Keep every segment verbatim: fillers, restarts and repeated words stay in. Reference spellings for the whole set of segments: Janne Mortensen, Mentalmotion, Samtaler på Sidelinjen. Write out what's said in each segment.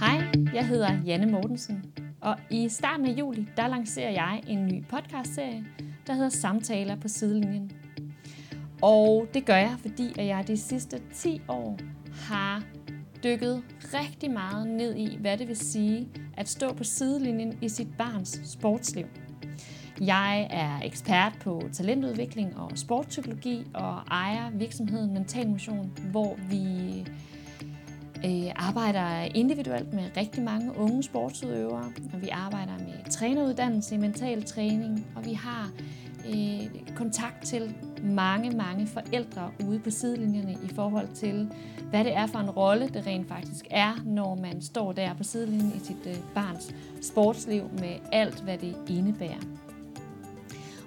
Hej, jeg hedder Janne Mortensen, og i starten af juli, der lancerer jeg en ny podcastserie, der hedder Samtaler på Sidelinjen. Og det gør jeg, fordi jeg de sidste ti år har dykket rigtig meget ned i, hvad det vil sige at stå på sidelinjen i sit barns sportsliv. Jeg er ekspert på talentudvikling og sportspsykologi og ejer virksomheden Mentalmotion, hvor vi øh, arbejder individuelt med rigtig mange unge sportsudøvere, og vi arbejder med træneruddannelse i mental træning, og vi har øh, kontakt til mange, mange forældre ude på sidelinjerne i forhold til, hvad det er for en rolle, det rent faktisk er, når man står der på sidelinjen i sit øh, barns sportsliv med alt, hvad det indebærer.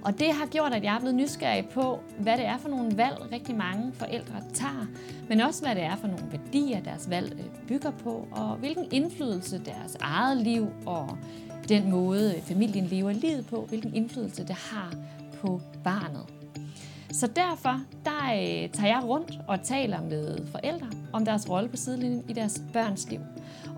Og det har gjort, at jeg er blevet nysgerrig på, hvad det er for nogle valg, rigtig mange forældre tager, men også hvad det er for nogle værdier, deres valg bygger på, og hvilken indflydelse deres eget liv og den måde, familien lever livet på, hvilken indflydelse det har på barnet. Så derfor der, øh, tager jeg rundt og taler med forældre om deres rolle på sidelinjen i deres børns liv.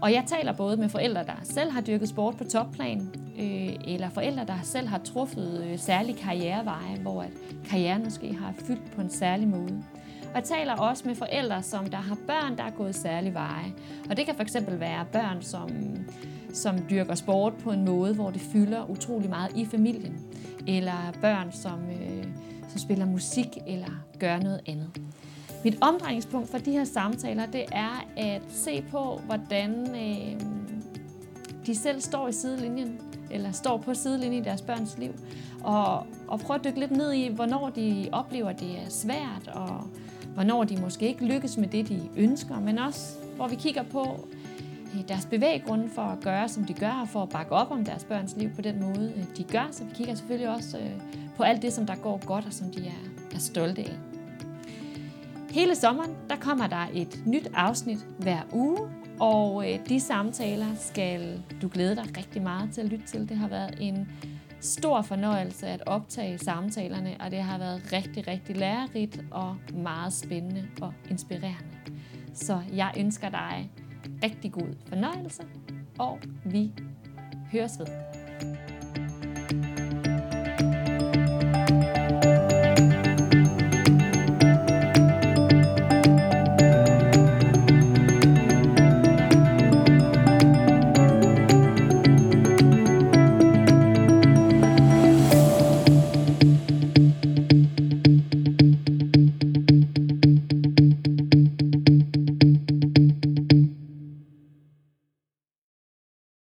Og jeg taler både med forældre, der selv har dyrket sport på topplan, øh, eller forældre, der selv har truffet øh, særlige karriereveje, hvor at karrieren måske har fyldt på en særlig måde. Og jeg taler også med forældre, som der har børn, der er gået særlige veje. Og det kan fx være børn, som, som dyrker sport på en måde, hvor det fylder utrolig meget i familien. Eller børn, som... Øh, som spiller musik eller gør noget andet. Mit omdrejningspunkt for de her samtaler, det er at se på, hvordan øh, de selv står i sidelinjen, eller står på sidelinjen i deres børns liv, og, og prøve at dykke lidt ned i, hvornår de oplever, at det er svært, og hvornår de måske ikke lykkes med det, de ønsker, men også, hvor vi kigger på øh, deres bevæggrunde for at gøre, som de gør, og for at bakke op om deres børns liv på den måde, øh, de gør. Så vi kigger selvfølgelig også øh, på alt det, som der går godt, og som de er, er stolte af. Hele sommeren, der kommer der et nyt afsnit hver uge, og øh, de samtaler skal du glæde dig rigtig meget til at lytte til. Det har været en stor fornøjelse at optage samtalerne, og det har været rigtig, rigtig lærerigt og meget spændende og inspirerende. Så jeg ønsker dig rigtig god fornøjelse, og vi høres ved.